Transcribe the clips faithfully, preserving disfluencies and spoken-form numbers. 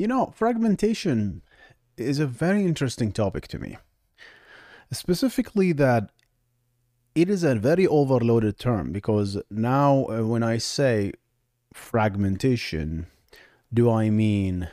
You know, fragmentation is a very interesting topic to me. Specifically that it is a very overloaded term, because now when I say fragmentation, do I mean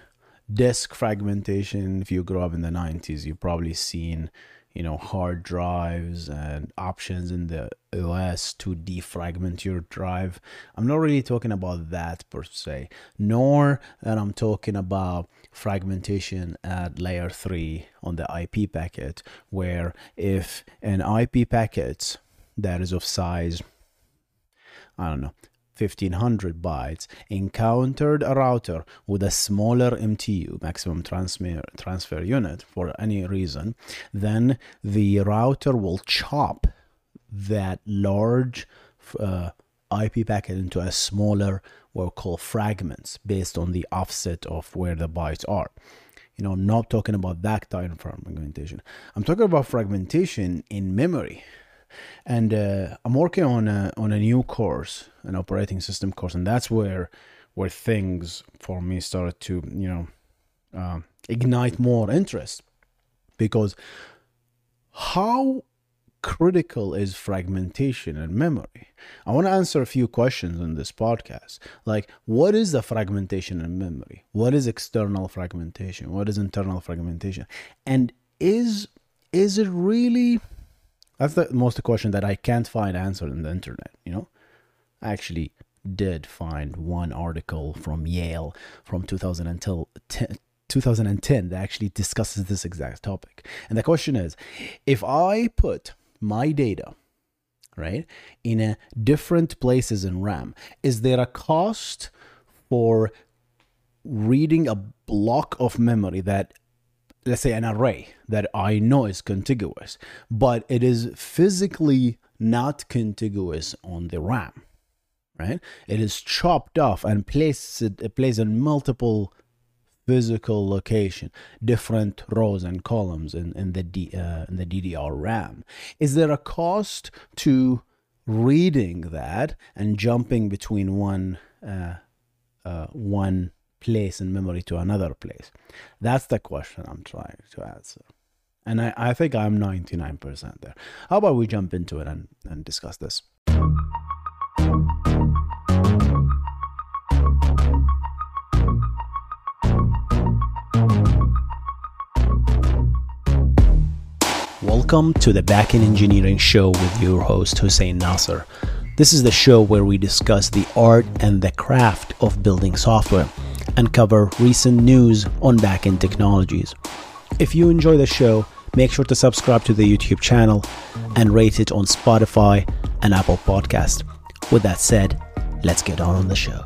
disk fragmentation? If you grew up in the nineties, you've probably seen, you know, hard drives and options in the O S to defragment your drive. I'm not really talking about that per se, nor that I'm talking about fragmentation at layer three on the I P packet, where if an I P packet that is of size, I don't know, fifteen hundred bytes encountered a router with a smaller M T U, maximum transfer transfer unit, for any reason, then the router will chop that large uh, I P packet into a smaller, what we call fragments, based on the offset of where the bytes are. You know, I'm not talking about that kind of fragmentation. I'm talking about fragmentation in memory. And uh, I'm working on a, on a new course, an operating system course, and that's where where things for me started to, you know, uh, ignite more interest, because how critical is fragmentation in memory? I want to answer a few questions in this podcast, like what is the fragmentation in memory? What is external fragmentation? What is internal fragmentation? And is is it really... That's the most question that I can't find answered on the internet, you know? I actually did find one article from Yale from two thousand ten that actually discusses this exact topic. And the question is, if I put my data, right, in a different places in RAM, is there a cost for reading a block of memory that, let's say, an array that I know is contiguous, but it is physically not contiguous on the RAM, right? It is chopped off and placed, it placed in multiple physical location, different rows and columns in, in, the, D, uh, in the D D R RAM. Is there a cost to reading that and jumping between one, uh, uh, one place in memory to another place? That's the question I'm trying to answer. And I, I think I'm ninety-nine percent there. How about we jump into it and, and discuss this? Welcome to the Backend Engineering Show with your host, Hussein Nasser. This is the show where we discuss the art and the craft of building software and cover recent news on backend technologies. If you enjoy the show, make sure to subscribe to the YouTube channel and rate it on Spotify and Apple Podcast. With that said, let's get on with the show.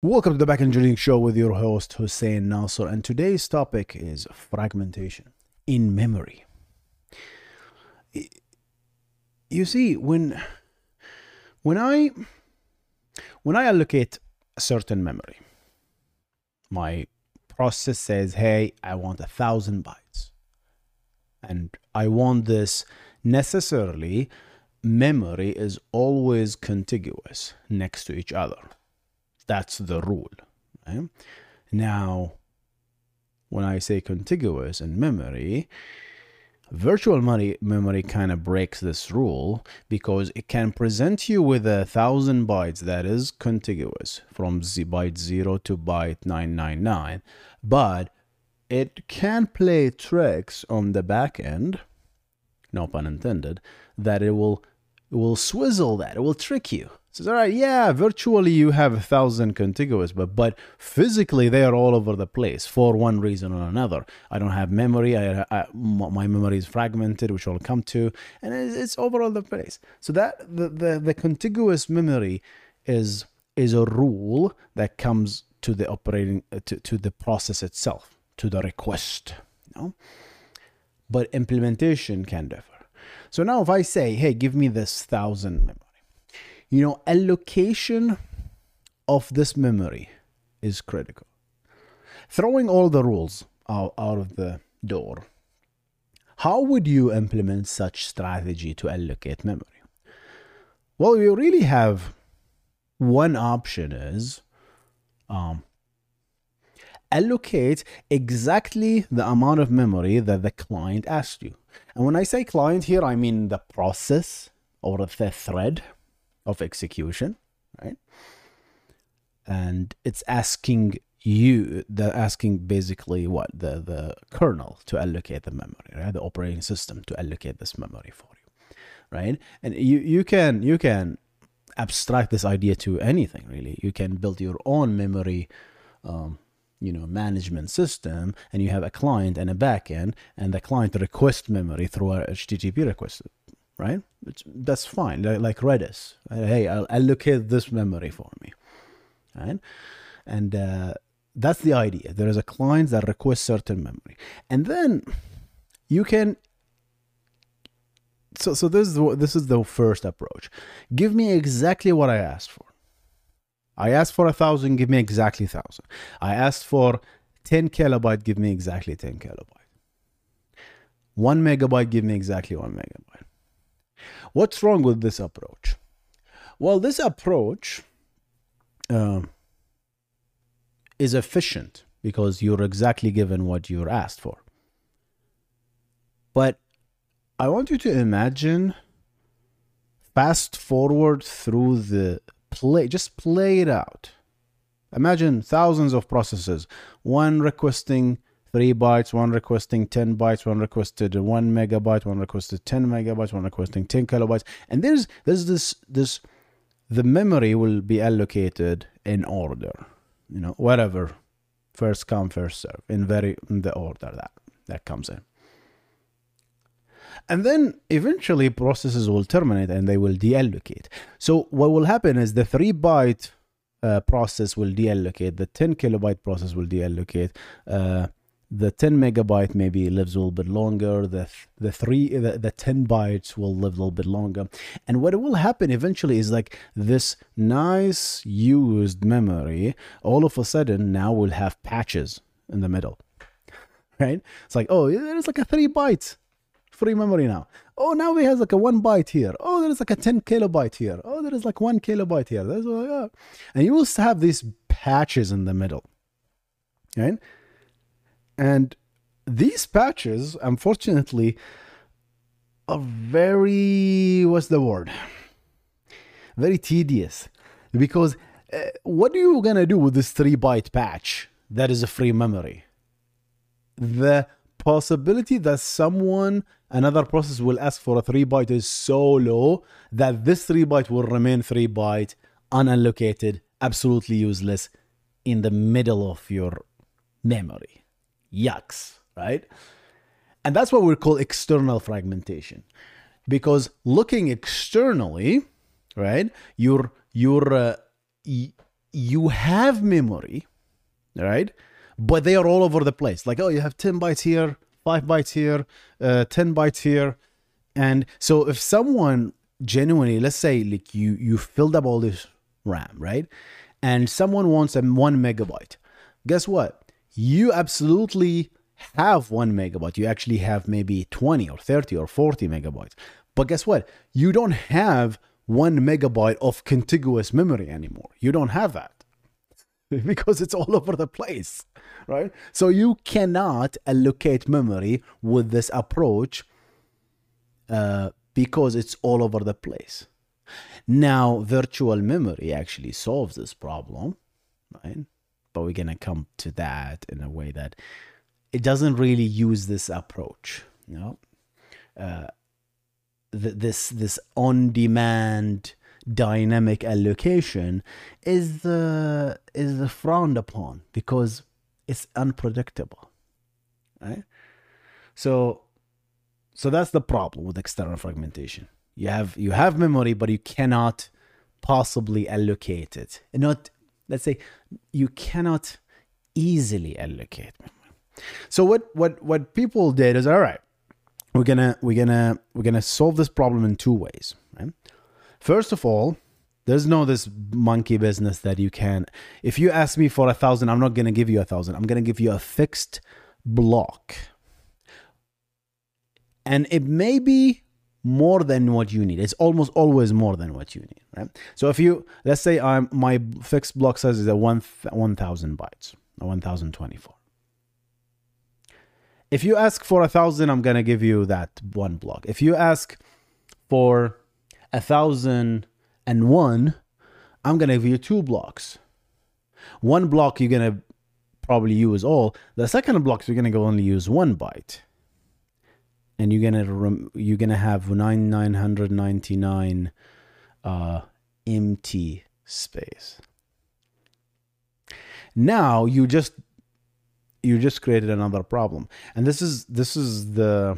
Welcome to the Backend Engineering Show with your host, Hussein Nasser, and today's topic is fragmentation in memory. You see, when when I when I allocate a certain memory, my process says, hey, I want a thousand bytes, and I want this necessarily. Memory is always contiguous next to each other. That's the rule, right? Now, when I say contiguous in memory, virtual memory, memory kind of breaks this rule, because it can present you with a thousand bytes that is contiguous from z- byte zero to byte nine ninety-nine, but it can play tricks on the back end, no pun intended, that it will, it will swizzle that, it will trick you. says, all right, yeah, virtually you have a thousand contiguous, but, but physically they are all over the place for one reason or another. I don't have memory. I, I, my memory is fragmented, which I'll come to, and it's, it's over all the place. So that the, the, the contiguous memory is, is a rule that comes to the operating, uh, to, to the process itself, to the request, you know? But implementation can differ. So now if I say, hey, give me this thousand memory, you know, allocation of this memory is critical. Throwing all the rules out, out of the door, how would you implement such strategy to allocate memory? Well, you really have one option is um, allocate exactly the amount of memory that the client asked you. And when I say client here, I mean the process or the thread of execution, right? And it's asking you, they're asking basically what? The, the kernel to allocate the memory, right? The operating system to allocate this memory for you, right? And you, you can, you can abstract this idea to anything, really. You can build your own memory, um, you know, management system, and you have a client and a backend, and the client requests memory through our H T T P request, right? That's fine, like Redis. Hey, I'll allocate this memory for me, right? And uh, that's the idea. There is a client that requests certain memory. And then you can, so, so this, is the, this is the first approach. Give me exactly what I asked for. I asked for a thousand, give me exactly a thousand. I asked for ten kilobyte, give me exactly ten kilobyte. One megabyte, give me exactly one megabyte. What's wrong with this approach? Well, this approach uh, is efficient because you're exactly given what you're asked for. But I want you to imagine, fast forward through the play, just play it out. Imagine thousands of processes, one requesting three bytes, one requesting ten bytes, one requested one megabyte, one requested ten megabytes, one requesting ten kilobytes. And there's, there's this, this, the memory will be allocated in order, you know, whatever, first come, first serve, in very, in the order that, that comes in. And then eventually processes will terminate and they will deallocate. So what will happen is the three byte uh, process will deallocate, the ten kilobyte process will deallocate, uh, the ten megabyte maybe lives a little bit longer, the the three the, the ten bytes will live a little bit longer. And what will happen eventually is like this nice used memory all of a sudden now will have patches in the middle, right? It's like, oh, there's like a three bytes free memory now. Oh, now we have like a one byte here. Oh, there's like a ten kilobyte here. Oh, there is like one kilobyte here. That's what I got. And you will have these patches in the middle, right? And these patches, unfortunately, are very, what's the word? Very tedious. Because uh, what are you going to do with this three byte patch that is a free memory? The possibility that someone, another process will ask for a three byte is so low that this three byte will remain three byte, unallocated, absolutely useless in the middle of your memory. Yucks, right? And that's what we call external fragmentation, because looking externally, right, you're you're uh, y you have memory, right, but they are all over the place. Like, oh, you have ten bytes here, five bytes here, uh, ten bytes here. And so if someone genuinely, let's say like you you filled up all this RAM, right, and someone wants a one megabyte, guess what? You absolutely have one megabyte. You actually have maybe twenty or thirty or forty megabytes. But guess what? You don't have one megabyte of contiguous memory anymore. You don't have that because it's all over the place, right? So you cannot allocate memory with this approach uh, because it's all over the place. Now, virtual memory actually solves this problem, right? But we're going to come to that in a way that it doesn't really use this approach, you know, uh, th this this on-demand dynamic allocation is uh, is frowned upon because it's unpredictable, right? So, so that's the problem with external fragmentation. You have you have memory, but you cannot possibly allocate it. Not let's say you cannot easily allocate memory. So what what what people did is, all right, we're gonna we're gonna we're gonna solve this problem in two ways, right? First of all, there's no this monkey business that you can. If you ask me for a thousand, I'm not gonna give you a thousand. I'm gonna give you a fixed block, and it may be more than what you need. It's almost always more than what you need, right? So if you, let's say I'm my fixed block size is a one one thousand bytes, a one thousand twenty four. If you ask for a thousand, I'm gonna give you that one block. If you ask for a thousand and one, I'm gonna give you two blocks. One block you're gonna probably use all. The second block you're gonna go only use one byte, and you're gonna you're gonna have nine nine hundred ninety nine uh, empty space. Now you just you just created another problem, and this is this is the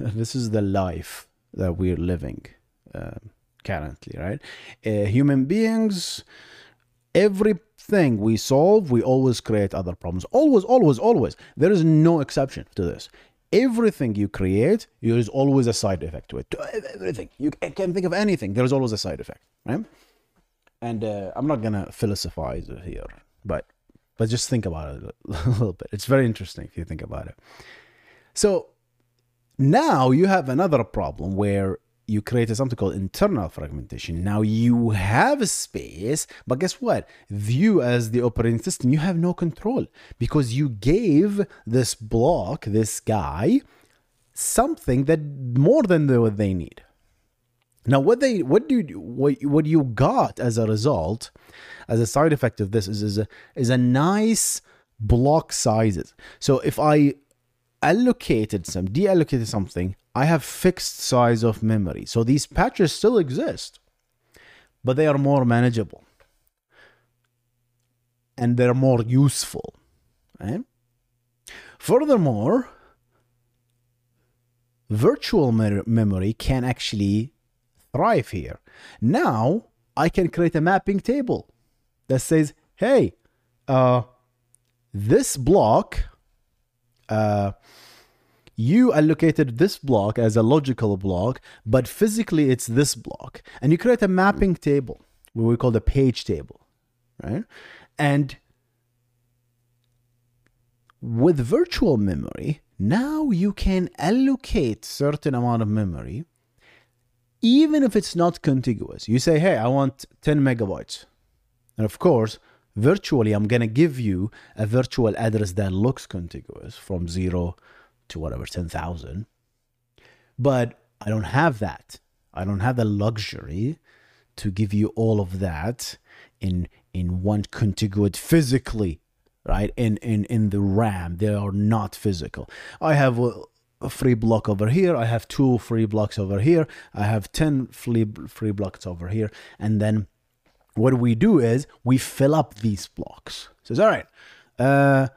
this is the life that we're living uh, currently, right? Uh, human beings, everything we solve, we always create other problems. Always, always, always. There is no exception to this. Everything you create, there is always a side effect to it. To everything you can think of, anything, there is always a side effect, right? And uh, I'm not gonna philosophize here, but but just think about it a little bit. It's very interesting if you think about it. So now you have another problem where you created something called internal fragmentation. Now you have a space, but guess what? You as the operating system, you have no control because you gave this block, this guy, something that more than what they need. Now what they what do you, what what you got as a result, as a side effect of this is is a, is a nice block sizes. So if I allocated some, deallocated something, I have fixed size of memory. So these patches still exist, but they are more manageable and they're more useful, right? Furthermore, virtual memory can actually thrive here. Now I can create a mapping table that says, hey, uh, this block, uh, you allocated this block as a logical block, but physically it's this block. And you create a mapping table, what we call the page table, right? And with virtual memory, now you can allocate certain amount of memory, even if it's not contiguous. You say, hey, I want ten megabytes. And of course, virtually, I'm gonna give you a virtual address that looks contiguous from zero to whatever, ten thousand. But I don't have that. I don't have the luxury to give you all of that in in one contiguous physically, right? In, in, in the RAM, they are not physical. I have a, a free block over here. I have two free blocks over here. I have ten free, free blocks over here. And then what we do is we fill up these blocks. So it's all right. Uh,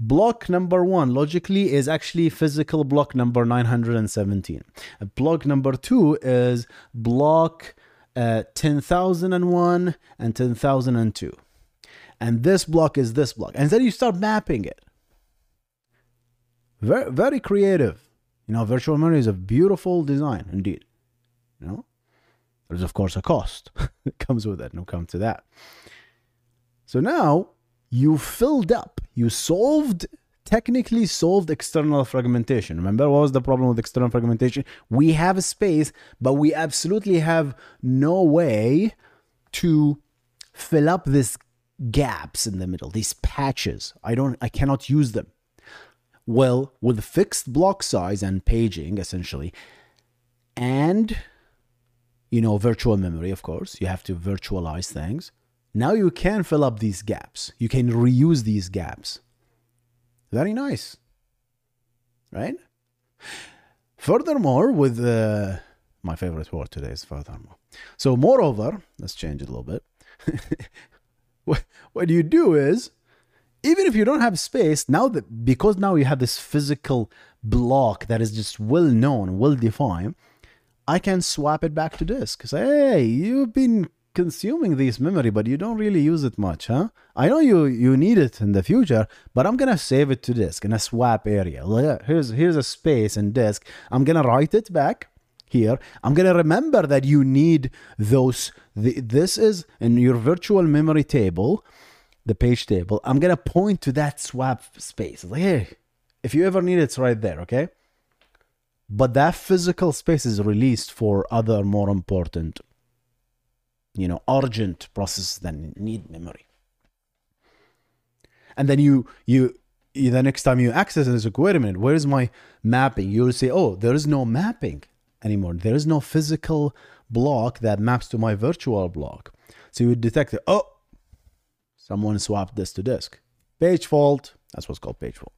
Block number one logically is actually physical block number nine hundred seventeen. Block number two is block uh, ten thousand one and ten thousand two. And this block is this block. And then you start mapping it. Very, very creative. You know, virtual memory is a beautiful design indeed. You know, there's of course a cost that comes with it, and we'll come to that. So now you filled up. You solved, technically solved external fragmentation. Remember, what was the problem with external fragmentation? We have a space, but we absolutely have no way to fill up these gaps in the middle, these patches. I don't, I cannot use them. Well, with fixed block size and paging, essentially, and, you know, virtual memory, of course, you have to virtualize things. Now you can fill up these gaps. You can reuse these gaps. Very nice, right? Furthermore, with uh, My favorite word today is furthermore. So moreover, let's change it a little bit. what, what you do is, even if you don't have space, now that, because now you have this physical block that is just well-known, well-defined, I can swap it back to disk. Say, hey, you've been consuming this memory, but you don't really use it much, huh? I know you, you need it in the future, but I'm going to save it to disk in a swap area. Here's, here's a space in disk. I'm going to write it back here. I'm going to remember that you need those. The, this is in your virtual memory table, the page table. I'm going to point to that swap space. Like, hey, if you ever need it, it's right there, okay? But that physical space is released for other more important, you know, urgent processes that need memory. And then you, you, you the next time you access it, it's like, wait a minute, where is my mapping? You'll say, oh, there is no mapping anymore. There is no physical block that maps to my virtual block. So you would detect it. Oh, someone swapped this to disk. Page fault. That's what's called page fault.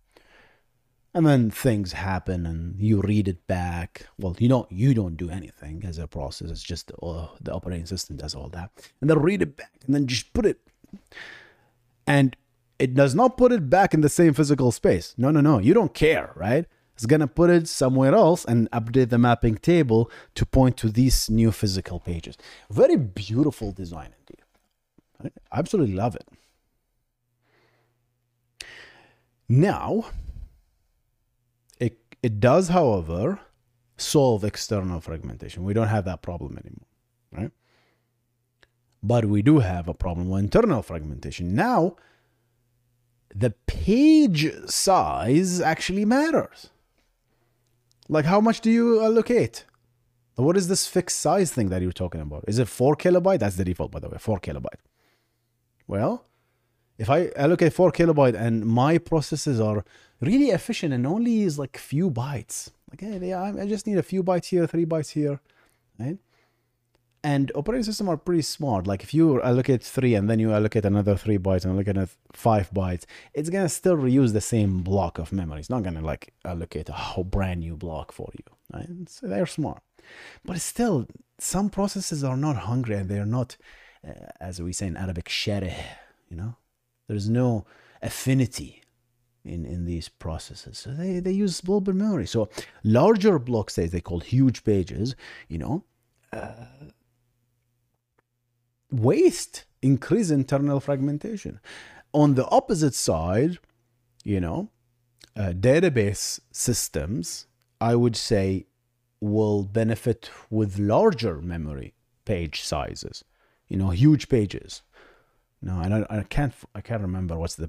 And then things happen and you read it back. Well, you don't, you don't do anything as a process. It's just oh, the operating system does all that. And then read it back and then just put it. And it does not put it back in the same physical space. No, no, no. You don't care, right? It's going to put it somewhere else and update the mapping table to point to these new physical pages. Very beautiful design indeed. I absolutely love it. Now, it does, however, solve external fragmentation. We don't have that problem anymore, right? But we do have a problem with internal fragmentation. Now, the page size actually matters. Like, how much do you allocate? What is this fixed size thing that you're talking about? Is it four kilobyte? That's the default, by the way, four kilobyte. Well, if I allocate four kilobyte and my processes are really efficient and only is like few bytes, like, hey, yeah, I just need a few bytes here, three bytes here, right? And operating systems are pretty smart. Like if you allocate three and then you allocate another three bytes and allocate another five bytes, it's going to still reuse the same block of memory. It's not going to like allocate a whole brand new block for you, right? So they're smart. But still, some processes are not hungry and they're not, uh, as we say in Arabic, sharih, you know? There's no affinity in, in these processes. So they, they use blob memory. So larger block size, they call huge pages, you know, uh, waste, increase internal fragmentation. On the opposite side, you know, uh, database systems, I would say, will benefit with larger memory page sizes, you know, huge pages. No, I don't, I can't, I can't remember what's the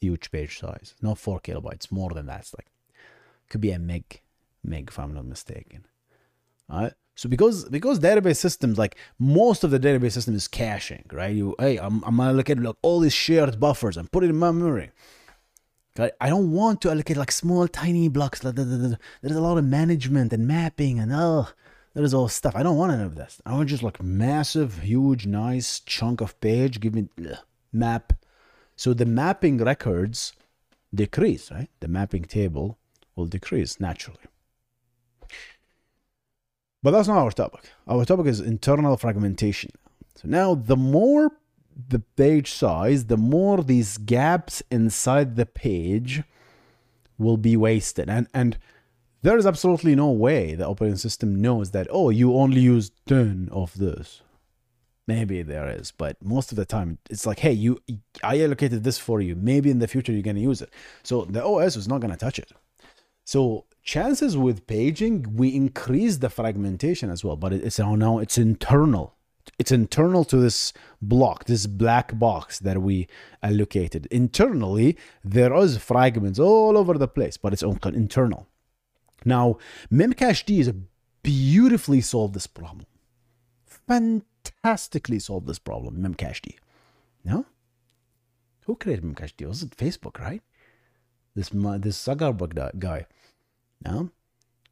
huge page size. Not four kilobytes, more than that. It's like, could be a meg, meg if I'm not mistaken. All right. So because because database systems, like most of the database system is caching, right? You, hey, I'm, I'm allocating like all these shared buffers and put it in my memory. Okay? I don't want to allocate like small, tiny blocks. Like, there's a lot of management and mapping and oh, there's all stuff. I don't want any of this. I want just like massive, huge, nice chunk of page. Give me ugh, map. So the mapping records decrease, right? The mapping table will decrease naturally. But that's not our topic. Our topic is internal fragmentation. So now the more the page size, the more these gaps inside the page will be wasted. And, and there is absolutely no way the operating system knows that, oh, you only use ten of this. Maybe there is, but most of the time it's like, hey, you, I allocated this for you. Maybe in the future you're going to use it. So the O S is not going to touch it. So chances with paging, we increase the fragmentation as well, but it's oh no, it's internal. It's internal to this block, this black box that we allocated. Internally, there is fragments all over the place, but it's internal. Now, Memcached is a beautifully solved this problem. Fantastically solved this problem, Memcached. No? Who created Memcached? Was it Facebook, right? This, this Zuckerberg guy. Now,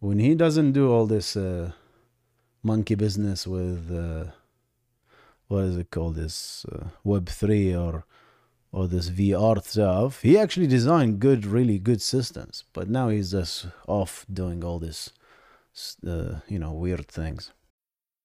when he doesn't do all this uh, monkey business with, uh, what is it called, this uh, Web three or or this V R stuff, he actually designed good, really good systems. But now he's just off doing all this, uh, you know, weird things.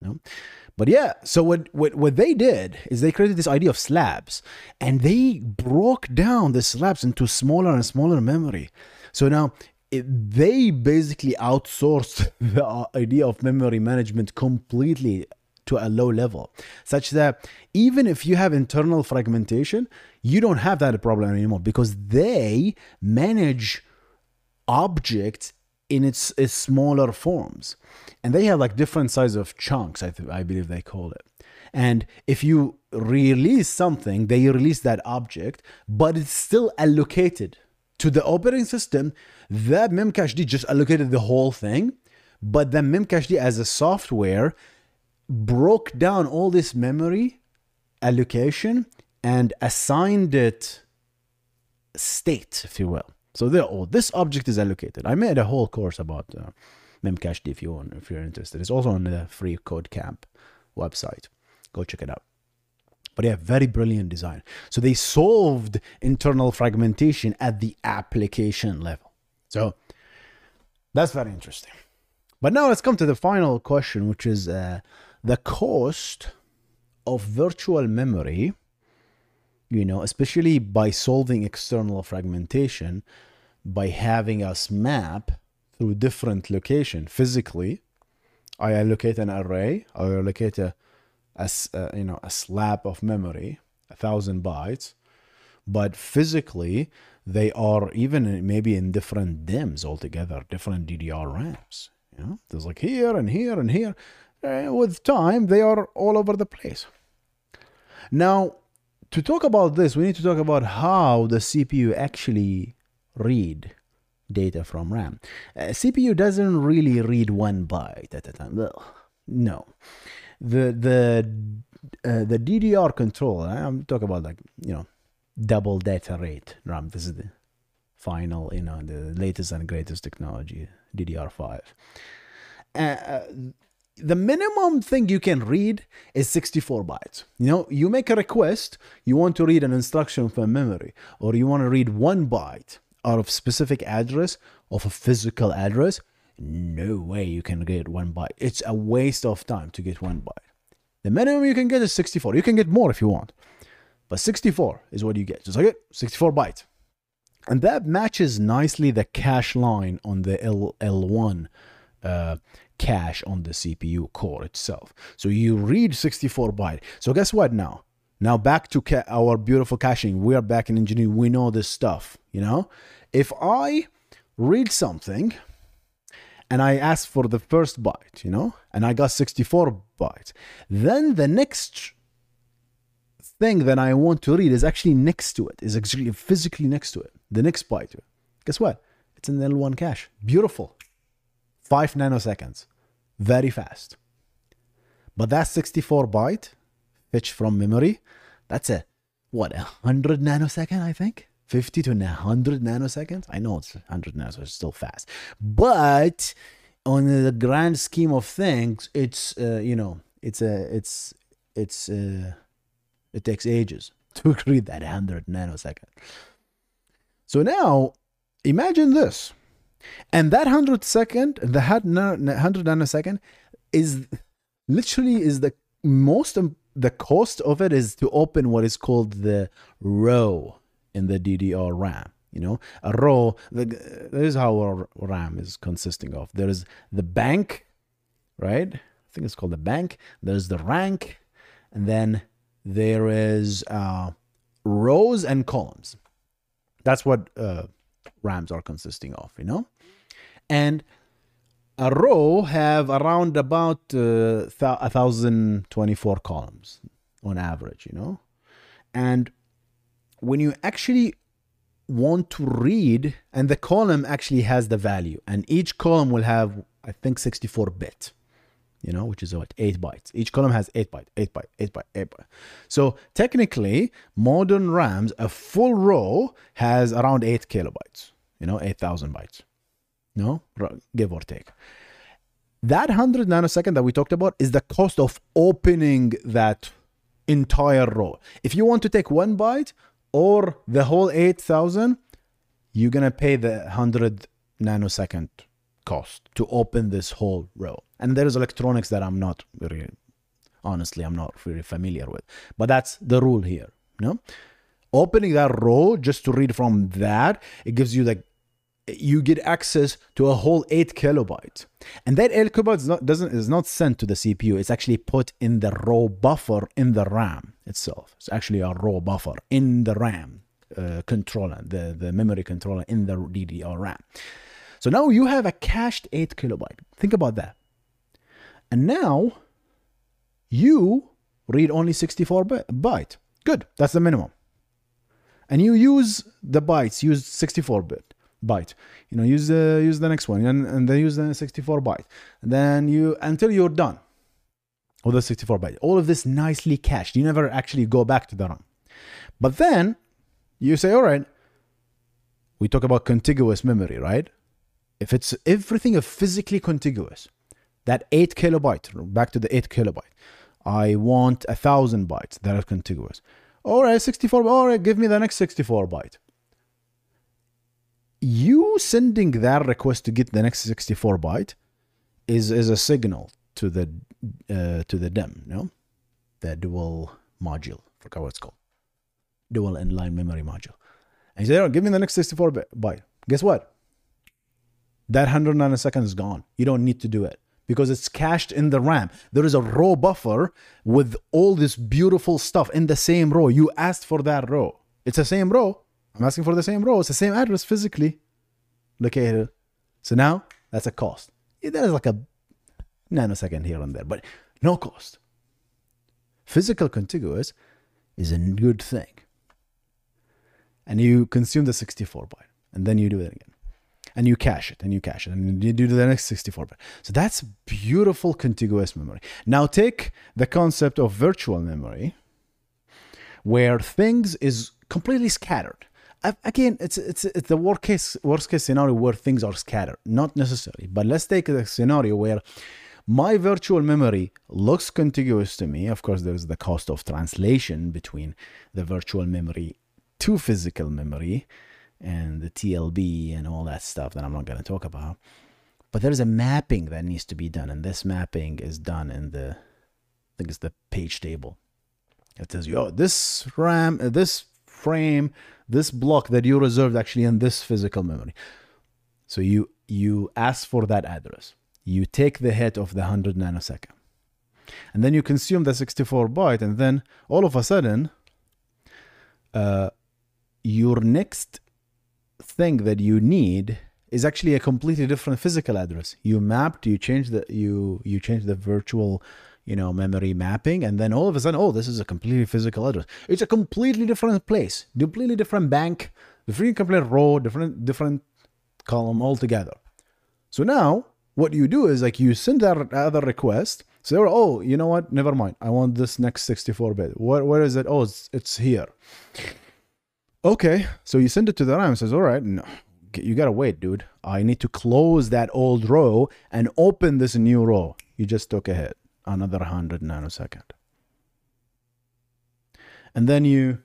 No? But yeah, so what, what what they did is they created this idea of slabs, and they broke down the slabs into smaller and smaller memory. So now it, they basically outsourced the idea of memory management completely to a low level, such that even if you have internal fragmentation, you don't have that problem anymore, because they manage objects in its, its smaller forms. And they have like different size of chunks, I, th- I believe they call it. And if you release something, they release that object, but it's still allocated to the operating system. That Memcached just allocated the whole thing, but then Memcached as a software broke down all this memory allocation and assigned it state, if you will. So there, oh, this object is allocated. I made a whole course about uh, Memcached if you want, if you're interested. It's also on the FreeCodeCamp website. Go check it out. But yeah, very brilliant design. So they solved internal fragmentation at the application level. So that's very interesting. But now let's come to the final question, which is uh, the cost of virtual memory. You know, especially by solving external fragmentation, by having us map through different location physically. I allocate an array, I allocate a, a, a you know, a slab of memory, a thousand bytes, but physically they are even maybe in different DIMMs altogether, different D D R RAMs. You know, there's like here and here and here. And with time, they are all over the place. Now, to talk about this, we need to talk about how the C P U actually read data from RAM. Uh, C P U doesn't really read one byte at a time. Ugh. No, the the uh, the D D R controller. I'm talking about like you know double data rate RAM. This is the final, you know, the latest and greatest technology, D D R five. Uh, The minimum thing you can read is sixty-four bytes. You know, you make a request, you want to read an instruction from memory, or you want to read one byte out of specific address, of a physical address. No way you can get one byte. It's a waste of time to get one byte. The minimum you can get is sixty-four. You can get more if you want, but sixty-four is what you get. Just like it, sixty-four bytes. And that matches nicely the cache line on the L one uh, cache on the C P U core itself. So you read sixty-four byte. So guess what now? Now back to ca- our beautiful caching. We are back in engineering. We know this stuff, you know? If I read something and I ask for the first byte, you know, and I got sixty-four bytes, then the next thing that I want to read is actually next to it, is actually physically next to it, the next byte. Guess what? It's in the L one cache. Beautiful. Five nanoseconds, very fast. But that sixty-four byte fetch from memory, that's a, what, one hundred nanosecond, I think? fifty to one hundred nanoseconds? I know it's one hundred nanoseconds, it's still fast. But on the grand scheme of things, it's, uh, you know, it's a, it's, it's, uh, it takes ages to read that one hundred nanosecond. So now, imagine this. And that hundred second, the hundred nanosecond, is literally is the most. The cost of it is to open what is called the row in the D D R RAM. You know, a row. The, this is how our RAM is consisting of. There is the bank, right? I think it's called the bank. There's the rank, and then there is uh, rows and columns. That's what. Uh, RAMs are consisting of, you know, and a row have around about uh, th- one thousand twenty-four columns on average, you know, and when you actually want to read, and the column actually has the value, and each column will have, I think, sixty-four bit, you know, which is what, eight bytes. Each column has eight bytes, eight bytes, eight bytes, eight bytes. So technically, modern RAMs, a full row has around eight kilobytes, you know, eight thousand bytes, no, give or take. That one hundred nanosecond that we talked about is the cost of opening that entire row. If you want to take one byte or the whole eight thousand, you're going to pay the one hundred nanosecond cost to open this whole row. And there's electronics that I'm not really, honestly, I'm not really familiar with. But that's the rule here, no? Opening that row just to read from that, it gives you like, you get access to a whole eight kilobyte. And that eight kilobyte is not, doesn't, is not sent to the C P U. It's actually put in the raw buffer in the RAM itself. It's actually a raw buffer in the RAM uh, controller, the, the memory controller in the D D R RAM. So now you have a cached eight kilobyte. Think about that. And now you read only sixty-four byte. Good, that's the minimum. And you use the bytes, use sixty-four bit. byte, you know, use the use the next one, and, and then use the sixty-four byte, and then you until you're done with the sixty-four byte. All of this nicely cached. You never actually go back to the RAM. But then you say, all right, we talk about contiguous memory, right? If it's everything is physically contiguous, that eight kilobyte, back to the eight kilobyte, I want a thousand bytes that are contiguous. All right, sixty-four. All right, give me the next sixty-four byte. You sending that request to get the next sixty-four byte is is a signal to the uh, to the DIMM, no, the dual module. I forgot what it's called, dual inline memory module. And you say, oh, give me the next sixty-four byte. Guess what? That one hundred nanoseconds is gone. You don't need to do it because it's cached in the RAM. There is a row buffer with all this beautiful stuff in the same row. You asked for that row. It's the same row. I'm asking for the same row. It's the same address physically located. So now that's a cost. That is like a nanosecond here and there, but no cost. Physical contiguous is a good thing. And you consume the sixty-four byte, and then you do it again. And you cache it, and you cache it, and you do the next sixty-four byte. So that's beautiful contiguous memory. Now take the concept of virtual memory, where things is completely scattered. Again, it's it's it's the worst case worst case scenario where things are scattered, not necessarily. But let's take the scenario where my virtual memory looks contiguous to me. Of course, there's the cost of translation between the virtual memory to physical memory, and the T L B and all that stuff that I'm not going to talk about. But there's a mapping that needs to be done, and this mapping is done in the, I think it's the page table. It tells you, oh, this RAM, this frame, this block that you reserved actually in this physical memory. So you you ask for that address. You take the hit of the one hundred nanosecond. And then you consume the sixty-four byte, and then all of a sudden, uh, your next thing that you need is actually a completely different physical address. You mapped, you change the you you change the virtual you know, memory mapping, and then all of a sudden, oh, this is a completely physical address. It's a completely different place, completely different bank, different complete row, different different column altogether. So now, what you do is like you send that other request. Say, oh, you know what? Never mind. I want this next sixty-four bit. Where where is it? Oh, it's, it's here. Okay, so you send it to the RAM. It says, all right, no, you gotta wait, dude. I need to close that old row and open this new row. You just took a hit. Another one hundred nanosecond, and then you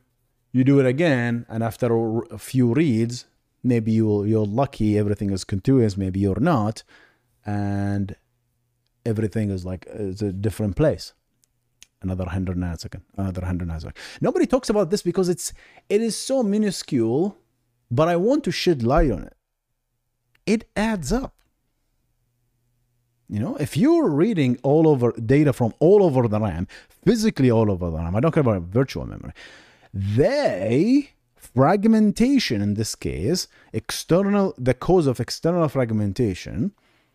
you do it again, and after a few reads, maybe you'll, you're lucky, everything is contiguous, maybe you're not, and everything is like it's a different place. Another one hundred nanosecond, another one hundred nanosecond. Nobody talks about this because it's it is so minuscule, but I want to shed light on it. It adds up. You know, if you're reading all over data from all over the RAM, physically all over the RAM, I don't care about virtual memory, they, fragmentation in this case, external, the cause of external fragmentation,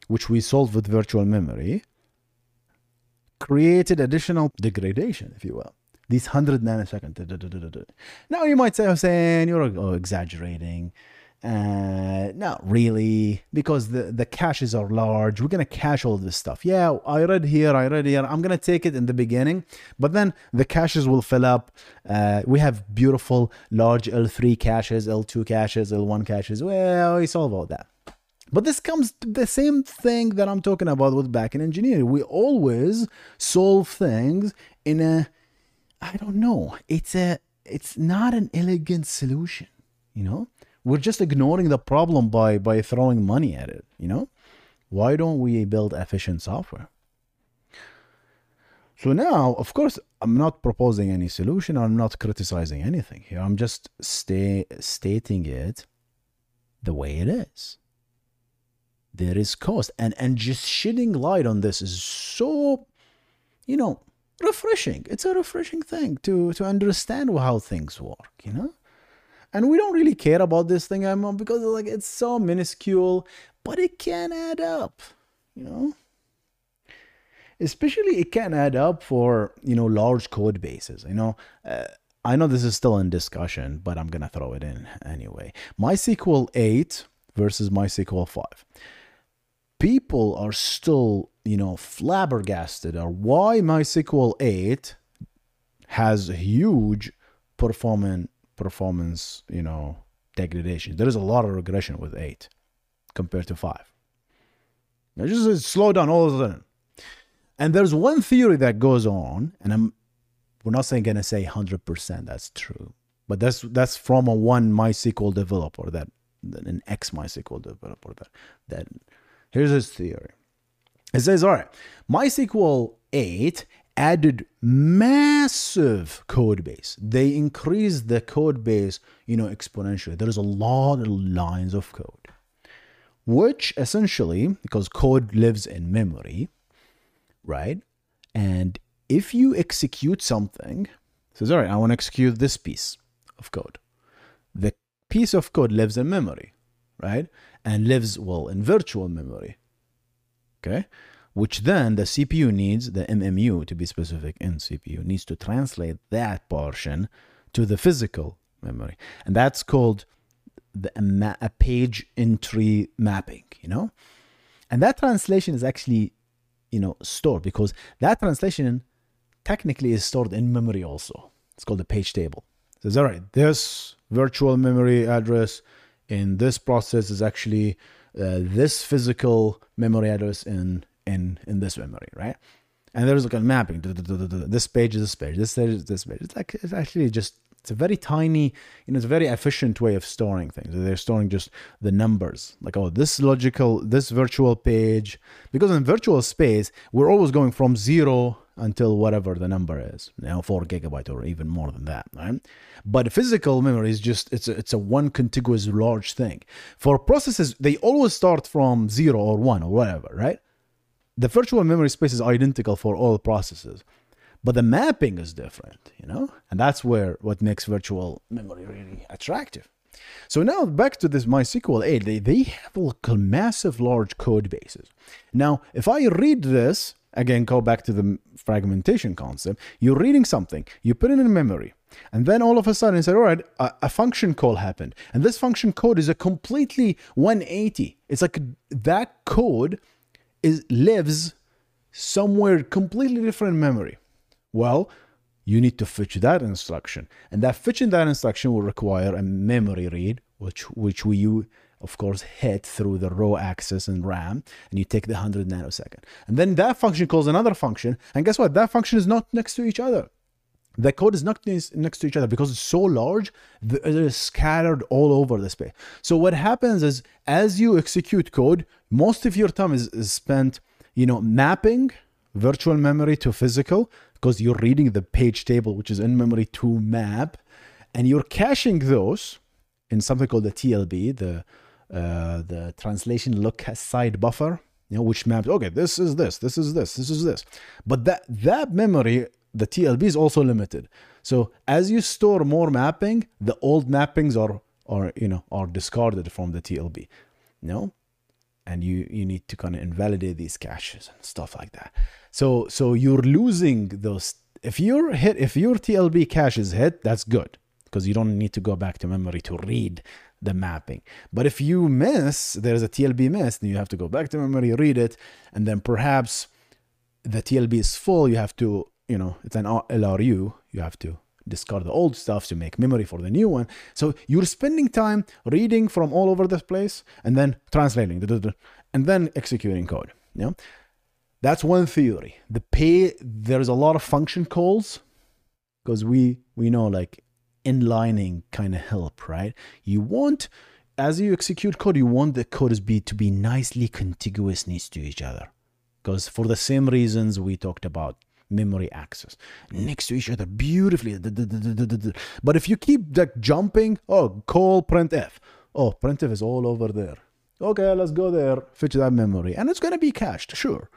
which we solve with virtual memory, created additional degradation, if you will. These one hundred nanoseconds. Now you might say, Hussein, you're exaggerating. Uh, not really, because the, the caches are large. We're going to cache all this stuff. Yeah, I read here, I read here. I'm going to take it in the beginning, but then the caches will fill up. Uh, we have beautiful large L three caches, L two caches, L one caches. Well, it's all about that. But this comes to the same thing that I'm talking about with backend engineering. We always solve things in a, I don't know, it's a, it's not an elegant solution, you know? We're just ignoring the problem by, by throwing money at it, you know? Why don't we build efficient software? So now, of course, I'm not proposing any solution. I'm not criticizing anything here. I'm just stay, stating it the way it is. There is cost, and and just shedding light on this is so, you know, refreshing. It's a refreshing thing to to understand how things work, you know. And we don't really care about this thing I'm on because like it's so minuscule, but it can add up, you know. Especially it can add up for, you know, large code bases, you know. Uh, I know this is still in discussion, but I'm gonna throw it in anyway. MySQL eight versus MySQL five. People are still, you know, flabbergasted at why MySQL eight has huge performance, performance, you know, degradation. There is a lot of regression with eight compared to five. It just it slowed down all of a sudden. And there's one theory that goes on, and I'm we're not saying gonna say one hundred percent that's true, but that's that's from a one MySQL developer, that an ex MySQL developer. That that here's his theory. It says, all right, MySQL eight added massive code base. They increased the code base, you know, exponentially. There is a lot of lines of code, which essentially, because code lives in memory, right? And if you execute something, it says, all right, I want to execute this piece of code. The piece of code lives in memory, right? And lives, well, in virtual memory, okay? Which then the C P U needs, the M M U to be specific in C P U, needs to translate that portion to the physical memory. And that's called the, a, a page entry mapping, you know? And that translation is actually, you know, stored, because that translation technically is stored in memory also. It's called a page table. It says, all right, this virtual memory address in this process is actually uh, this physical memory address in, in in this memory, right? And there's like a mapping. This page is this page. This page is this page. It's like it's actually just it's a very tiny, you know, it's a very efficient way of storing things. They're storing just the numbers. Like, oh, this logical, this virtual page, because in virtual space we're always going from zero until whatever the number is, you know, four gigabyte or even more than that, right? But physical memory is just, it's a, it's a one contiguous large thing. For processes, they always start from zero or one or whatever, right? The virtual memory space is identical for all processes, but the mapping is different, you know? And that's where, what makes virtual memory really attractive. So now back to this MySQL eight, they, they have a massive large code bases. Now, if I read this, again, go back to the fragmentation concept. You're reading something, you put it in memory, and then all of a sudden you say, all right, a, a function call happened. And this function code is a completely one eighty. It's like that code is lives somewhere completely different in memory. Well, you need to fetch that instruction. And that fetching that instruction will require a memory read, which which we use, of course, hit through the raw access in RAM, and you take the one hundred nanosecond. And then that function calls another function, and guess what? That function is not next to each other. The code is not next to each other because it's so large, it is scattered all over the space. So what happens is, as you execute code, most of your time is, is spent, you know, mapping virtual memory to physical, because you're reading the page table, which is in memory, to map, and you're caching those in something called the T L B, the Uh, the translation look aside buffer, you know, which maps, okay, this is this, this is this, this is this. But that, that memory, the T L B is also limited. So as you store more mapping, the old mappings are, are you know, are discarded from the T L B, you know? And you, you need to kind of invalidate these caches and stuff like that. So, so you're losing those. If you're hit, if your T L B cache is hit, that's good, because you don't need to go back to memory to read the mapping. But if you miss, there's a T L B miss, then you have to go back to memory, read it, and then perhaps the T L B is full. You have to, you know, it's an L R U. You have to discard the old stuff to make memory for the new one. So you're spending time reading from all over the place and then translating and then executing code. You know? That's one theory. The pay, there's a lot of function calls because we, we know like inlining kind of help, right? You want, as you execute code, you want the codes be, to be nicely contiguous next to each other, because for the same reasons we talked about memory access, next to each other beautifully. But if you keep like jumping, oh, call printf. Oh, printf is all over there. Okay, let's go there, fetch that memory. And it's going to be cached, sure.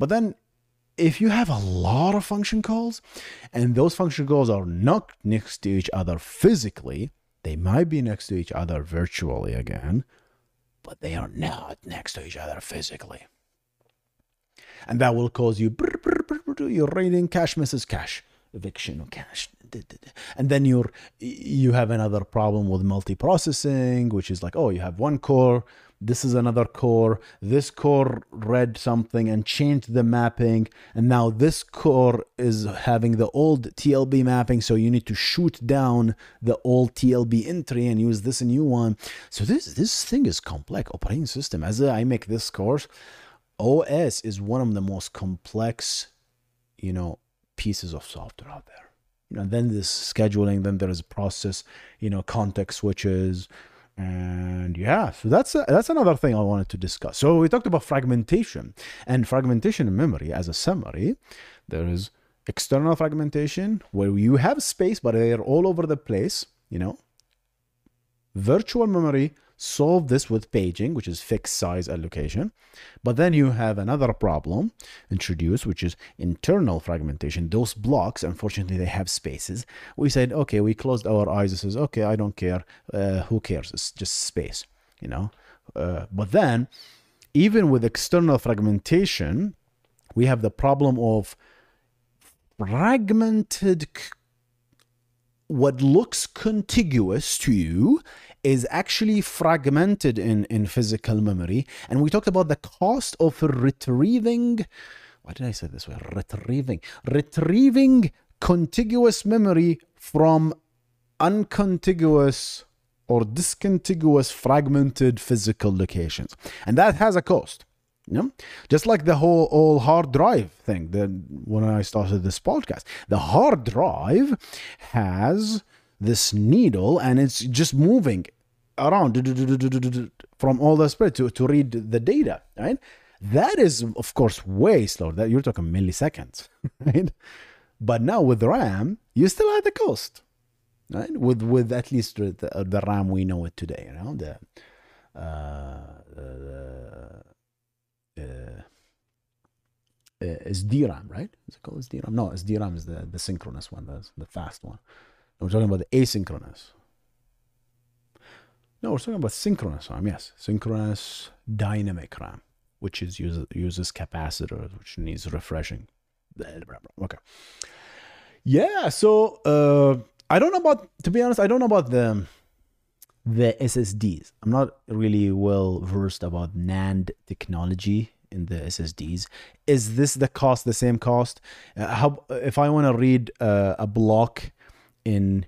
But then if you have a lot of function calls and those function calls are not next to each other physically, they might be next to each other virtually again, but they are not next to each other physically. And that will cause you, brr, brr, brr, brr, you're reading cache misses, cache eviction, or cache. And then you're, you have another problem with multiprocessing, which is like, oh, you have one core, this is another core, this core read something and changed the mapping, and now this core is having the old T L B mapping, so you need to shoot down the old T L B entry and use this new one. So this, this thing is complex, operating system. As I make this course, O S is one of the most complex, you know, pieces of software out there. You know, then this scheduling, then there is process, you know, context switches, and yeah. So that's a, that's another thing I wanted to discuss. So we talked about fragmentation and fragmentation in memory. As a summary, there is external fragmentation where you have space, but they are all over the place. You know, virtual memory. Solve this with paging, which is fixed size allocation. But then you have another problem introduced, which is internal fragmentation. Those blocks, unfortunately, they have spaces. We said, okay, we closed our eyes. This is okay, I don't care. Uh, who cares? It's just space, you know. Uh, but then, even with external fragmentation, we have the problem of fragmented, what looks contiguous to you is actually fragmented in, in physical memory. And we talked about the cost of retrieving, why did I say this way? Retrieving. Retrieving contiguous memory from uncontiguous or discontiguous fragmented physical locations. And that has a cost. You know? Just like the whole, whole hard drive thing that when I started this podcast. The hard drive has this needle and it's just moving around from all the spread to, to read the data, right? That is, of course, way slower. That you're talking milliseconds, right? But now with RAM, you still have the cost, right? With with at least the, the RAM we know it today, you know, the uh, uh, uh, it's D RAM, right? Is it called it's D RAM? No, it's D RAM is the the synchronous one, that's the fast one. We're talking about the asynchronous. No, we're talking about synchronous RAM, yes. Synchronous dynamic RAM, which is uses, uses capacitors, which needs refreshing. Okay. Yeah, so uh, I don't know about, to be honest, I don't know about the, the S S Ds. I'm not really well versed about NAND technology in the S S Ds. Is this the cost, the same cost? Uh, how, if I want to read uh, a block in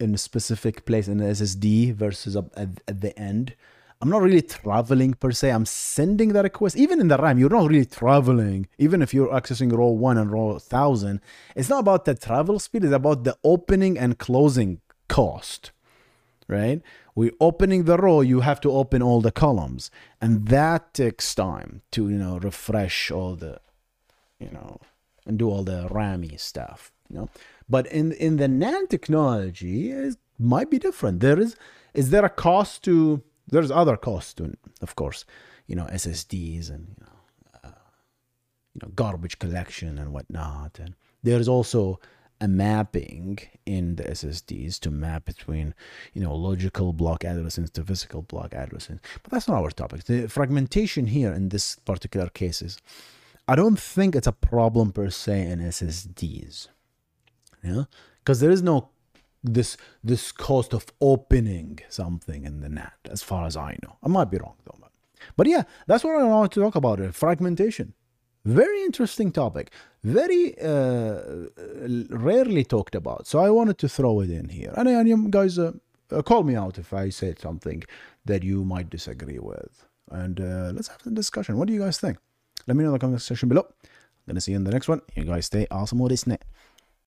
in a specific place in the S S D versus up at, at the end, I'm not really traveling per se. I'm sending the request. Even in the RAM, you're not really traveling. Even if you're accessing row one and row one thousand, it's not about the travel speed. It's about the opening and closing cost, right? We're opening the row, you have to open all the columns. And that takes time to, you know, refresh all the, you know, and do all the rammy stuff, you know? But in, in the NAND technology, it might be different. There is, is there a cost to, there's other costs to, of course, you know, S S Ds and, you know, uh, you know, garbage collection and whatnot. And there is also a mapping in the S S Ds to map between, you know, logical block addresses to physical block addresses. But that's not our topic. The fragmentation here in this particular case is, I don't think it's a problem per se in S S Ds. Yeah, because there is no this this cost of opening something in the NAND, as far as I know. I might be wrong though, but, but yeah, that's what I wanted to talk about. It. Fragmentation, very interesting topic, very uh, rarely talked about. So I wanted to throw it in here. And, and you guys, uh, call me out if I said something that you might disagree with. And uh, let's have a discussion. What do you guys think? Let me know in the comment section below. I'm gonna see you in the next one. You guys stay awesome with this net.